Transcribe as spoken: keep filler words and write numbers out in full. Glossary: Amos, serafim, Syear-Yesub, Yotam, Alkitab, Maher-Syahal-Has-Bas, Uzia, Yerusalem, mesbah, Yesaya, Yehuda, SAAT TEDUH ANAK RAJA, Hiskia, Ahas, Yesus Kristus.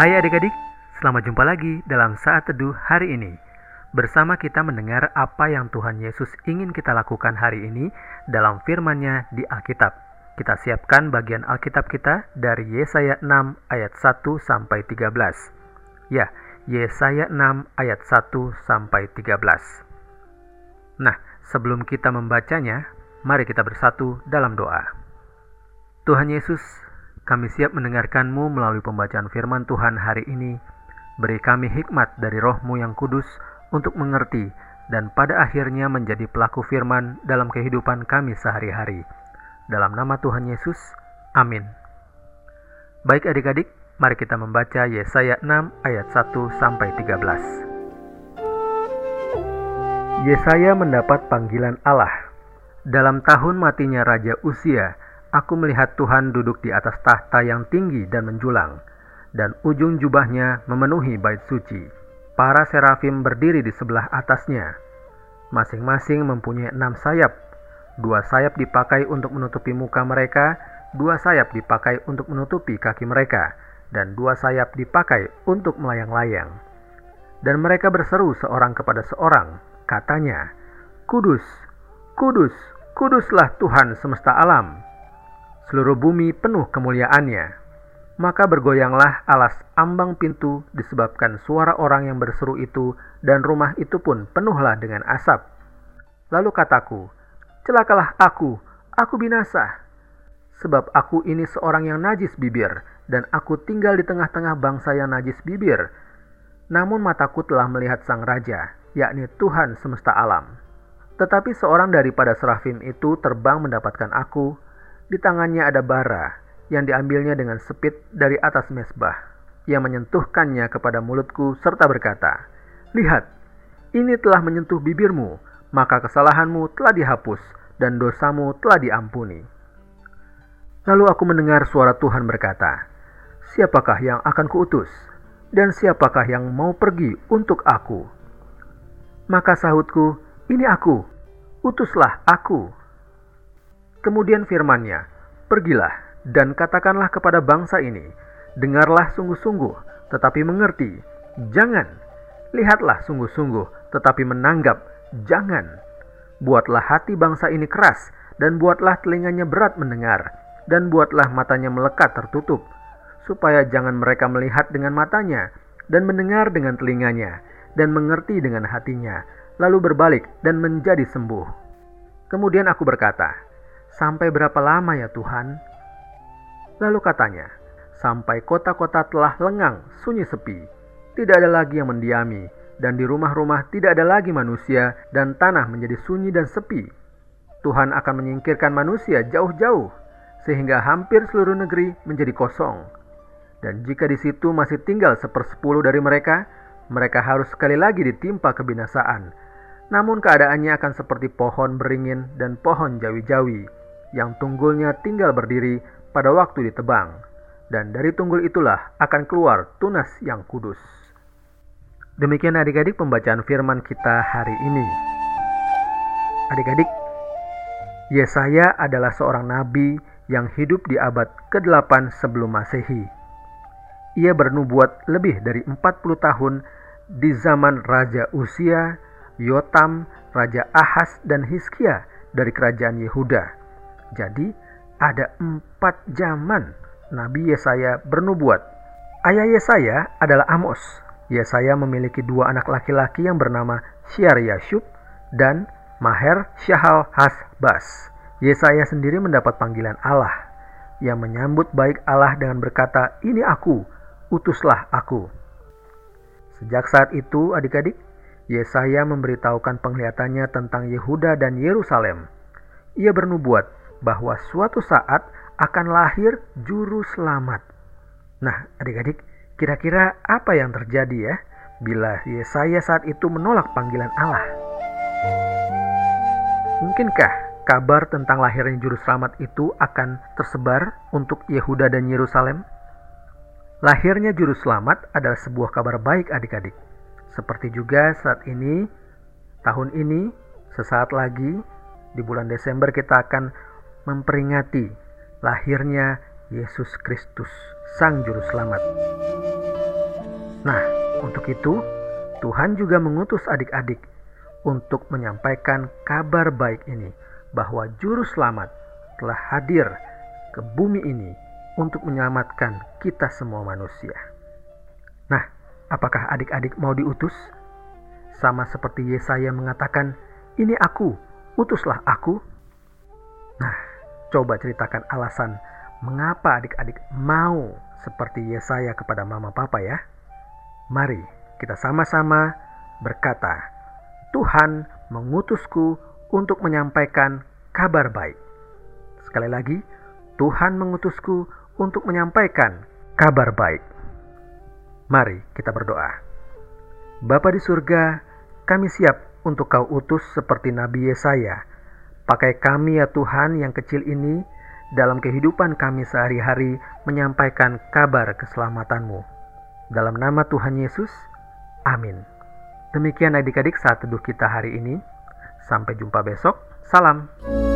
Hai adik-adik, selamat jumpa lagi dalam Saat Teduh hari ini. Bersama kita mendengar apa yang Tuhan Yesus ingin kita lakukan hari ini dalam firman-Nya di Alkitab. Kita siapkan bagian Alkitab kita dari Yesaya enam ayat satu sampai tiga belas. Ya, Yesaya enam ayat satu sampai tiga belas. Nah, sebelum kita membacanya, mari kita bersatu dalam doa. Tuhan Yesus, kami siap mendengarkan-Mu melalui pembacaan firman Tuhan hari ini. Beri kami hikmat dari Roh-Mu yang kudus untuk mengerti dan pada akhirnya menjadi pelaku firman dalam kehidupan kami sehari-hari. Dalam nama Tuhan Yesus, amin. Baik adik-adik, mari kita membaca Yesaya enam ayat satu sampai tiga belas. Yesaya mendapat panggilan Allah. Dalam tahun matinya Raja Uzia, aku melihat Tuhan duduk di atas tahta yang tinggi dan menjulang, dan ujung jubahnya memenuhi bait suci. Para serafim berdiri di sebelah atasnya. Masing-masing mempunyai enam sayap. Dua sayap dipakai untuk menutupi muka mereka, dua sayap dipakai untuk menutupi kaki mereka, dan dua sayap dipakai untuk melayang-layang. Dan mereka berseru seorang kepada seorang, katanya, "Kudus, kudus, kuduslah Tuhan semesta alam. Seluruh bumi penuh kemuliaannya." Maka bergoyanglah alas ambang pintu disebabkan suara orang yang berseru itu, dan rumah itu pun penuhlah dengan asap. Lalu kataku, celakalah aku, aku binasa. Sebab aku ini seorang yang najis bibir, dan aku tinggal di tengah-tengah bangsa yang najis bibir. Namun mataku telah melihat Sang Raja, yakni Tuhan semesta alam. Tetapi seorang daripada serafim itu terbang mendapatkan aku, di tangannya ada bara, yang diambilnya dengan sepit dari atas mesbah. Ia menyentuhkannya kepada mulutku serta berkata, "Lihat, ini telah menyentuh bibirmu, maka kesalahanmu telah dihapus dan dosamu telah diampuni." Lalu aku mendengar suara Tuhan berkata, "Siapakah yang akan kuutus? Dan siapakah yang mau pergi untuk aku?" Maka sahutku, "Ini aku, utuslah aku." Kemudian firman-Nya, "Pergilah dan katakanlah kepada bangsa ini, dengarlah sungguh-sungguh, tetapi mengerti, jangan. Lihatlah sungguh-sungguh, tetapi menanggap, jangan. Buatlah hati bangsa ini keras, dan buatlah telinganya berat mendengar, dan buatlah matanya melekat tertutup, supaya jangan mereka melihat dengan matanya, dan mendengar dengan telinganya, dan mengerti dengan hatinya, lalu berbalik dan menjadi sembuh." Kemudian aku berkata, "Sampai berapa lama ya Tuhan?" Lalu katanya, "Sampai kota-kota telah lengang, sunyi sepi. Tidak ada lagi yang mendiami, dan di rumah-rumah tidak ada lagi manusia, dan tanah menjadi sunyi dan sepi. Tuhan akan menyingkirkan manusia jauh-jauh, sehingga hampir seluruh negeri menjadi kosong. Dan jika di situ masih tinggal sepersepuluh dari mereka, mereka harus sekali lagi ditimpa kebinasaan. Namun keadaannya akan seperti pohon beringin dan pohon jawi-jawi, yang tunggulnya tinggal berdiri pada waktu ditebang, dan dari tunggul itulah akan keluar tunas yang kudus." Demikian adik-adik pembacaan firman kita hari ini. Adik-adik, Yesaya adalah seorang nabi yang hidup di abad kedelapan sebelum Masehi. Ia bernubuat lebih dari empat puluh tahun di zaman Raja Uzia, Yotam, Raja Ahas, dan Hiskia dari kerajaan Yehuda. Jadi, ada empat zaman Nabi Yesaya bernubuat. Ayah Yesaya adalah Amos. Yesaya memiliki dua anak laki-laki yang bernama Syear-Yesub dan Maher-Syahal-Has-Bas. Yesaya sendiri mendapat panggilan Allah. Ia menyambut baik Allah dengan berkata, "Ini aku, utuslah aku." Sejak saat itu adik-adik, Yesaya memberitahukan penglihatannya tentang Yehuda dan Yerusalem. Ia bernubuat bahwa suatu saat akan lahir juru selamat. Nah, adik-adik, kira-kira apa yang terjadi ya bila Yesaya saat itu menolak panggilan Allah? Mungkinkah kabar tentang lahirnya juru selamat itu akan tersebar untuk Yehuda dan Yerusalem? Lahirnya juru selamat adalah sebuah kabar baik adik-adik. Seperti juga saat ini, tahun ini, sesaat lagi, di bulan Desember kita akan memperingati lahirnya Yesus Kristus, Sang Juru Selamat. Nah, untuk itu, Tuhan juga mengutus adik-adik untuk menyampaikan kabar baik ini, bahwa Juru Selamat telah hadir ke bumi ini untuk menyelamatkan kita semua manusia. Nah, apakah adik-adik mau diutus? Sama seperti Yesaya mengatakan, "Ini aku, utuslah aku." Nah, coba ceritakan alasan mengapa adik-adik mau seperti Yesaya kepada mama papa ya. Mari kita sama-sama berkata, Tuhan mengutusku untuk menyampaikan kabar baik. Sekali lagi, Tuhan mengutusku untuk menyampaikan kabar baik. Mari kita berdoa. Bapa di surga, kami siap untuk kau utus seperti Nabi Yesaya. Pakai kami ya Tuhan yang kecil ini dalam kehidupan kami sehari-hari menyampaikan kabar keselamatanmu. Dalam nama Tuhan Yesus, amin. Demikian adik-adik saat teduh kita hari ini. Sampai jumpa besok. Salam.